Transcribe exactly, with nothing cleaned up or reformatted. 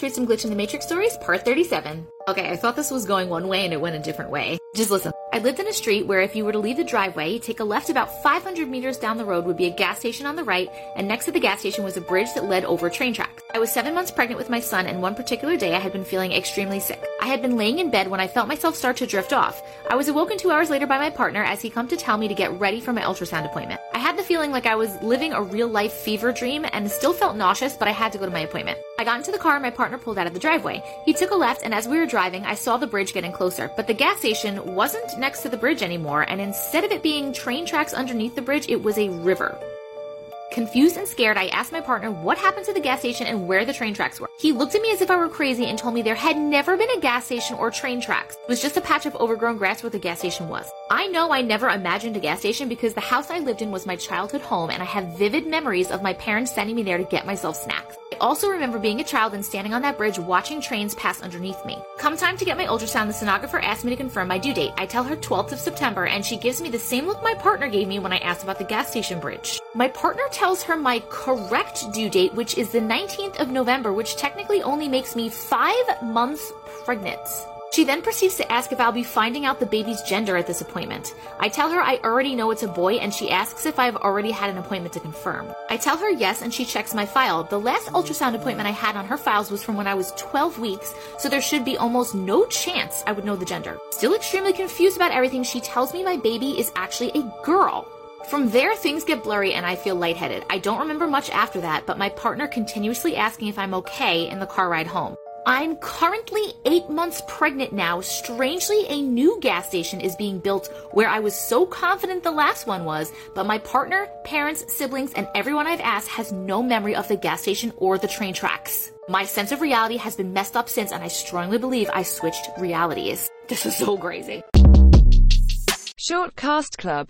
Here's some Glitch in the Matrix Stories, part thirty-seven. Okay, I thought this was going one way and it went a different way. Just listen. I lived in a street where if you were to leave the driveway, take a left about five hundred meters down the road would be a gas station on the right, and next to the gas station was a bridge that led over train tracks. I was seven months pregnant with my son, and one particular day I had been feeling extremely sick. I had been laying in bed when I felt myself start to drift off. I was awoken two hours later by my partner as he come to tell me to get ready for my ultrasound appointment. I had the feeling like I was living a real-life fever dream and still felt nauseous, but I had to go to my appointment. I got into the car and my partner pulled out of the driveway. He took a left, and as we were driving, I saw the bridge getting closer, but the gas station wasn't next to the bridge anymore, and instead of it being train tracks underneath the bridge, it was a river. Confused and scared, I asked my partner what happened to the gas station and where the train tracks were. He looked at me as if I were crazy and told me there had never been a gas station or train tracks. It was just a patch of overgrown grass where the gas station was. I know I never imagined a gas station because the house I lived in was my childhood home, and I have vivid memories of my parents sending me there to get myself snacks. I also remember being a child and standing on that bridge watching trains pass underneath me. Come time to get my ultrasound, the sonographer asked me to confirm my due date. I tell her twelfth of September, and she gives me the same look my partner gave me when I asked about the gas station bridge. My partner tells her my correct due date, which is the nineteenth of November, which technically only makes me five months pregnant. She then proceeds to ask if I'll be finding out the baby's gender at this appointment. I tell her I already know it's a boy, and she asks if I've already had an appointment to confirm. I tell her yes, and she checks my file. The last ultrasound appointment I had on her files was from when I was twelve weeks, so there should be almost no chance I would know the gender. Still extremely confused about everything, she tells me my baby is actually a girl. From there, things get blurry and I feel lightheaded. I don't remember much after that, but my partner continuously asking if I'm okay in the car ride home. I'm currently eight months pregnant now. Strangely, a new gas station is being built where I was so confident the last one was, but my partner, parents, siblings, and everyone I've asked has no memory of the gas station or the train tracks. My sense of reality has been messed up since, and I strongly believe I switched realities. This is so crazy. Short Cast Club.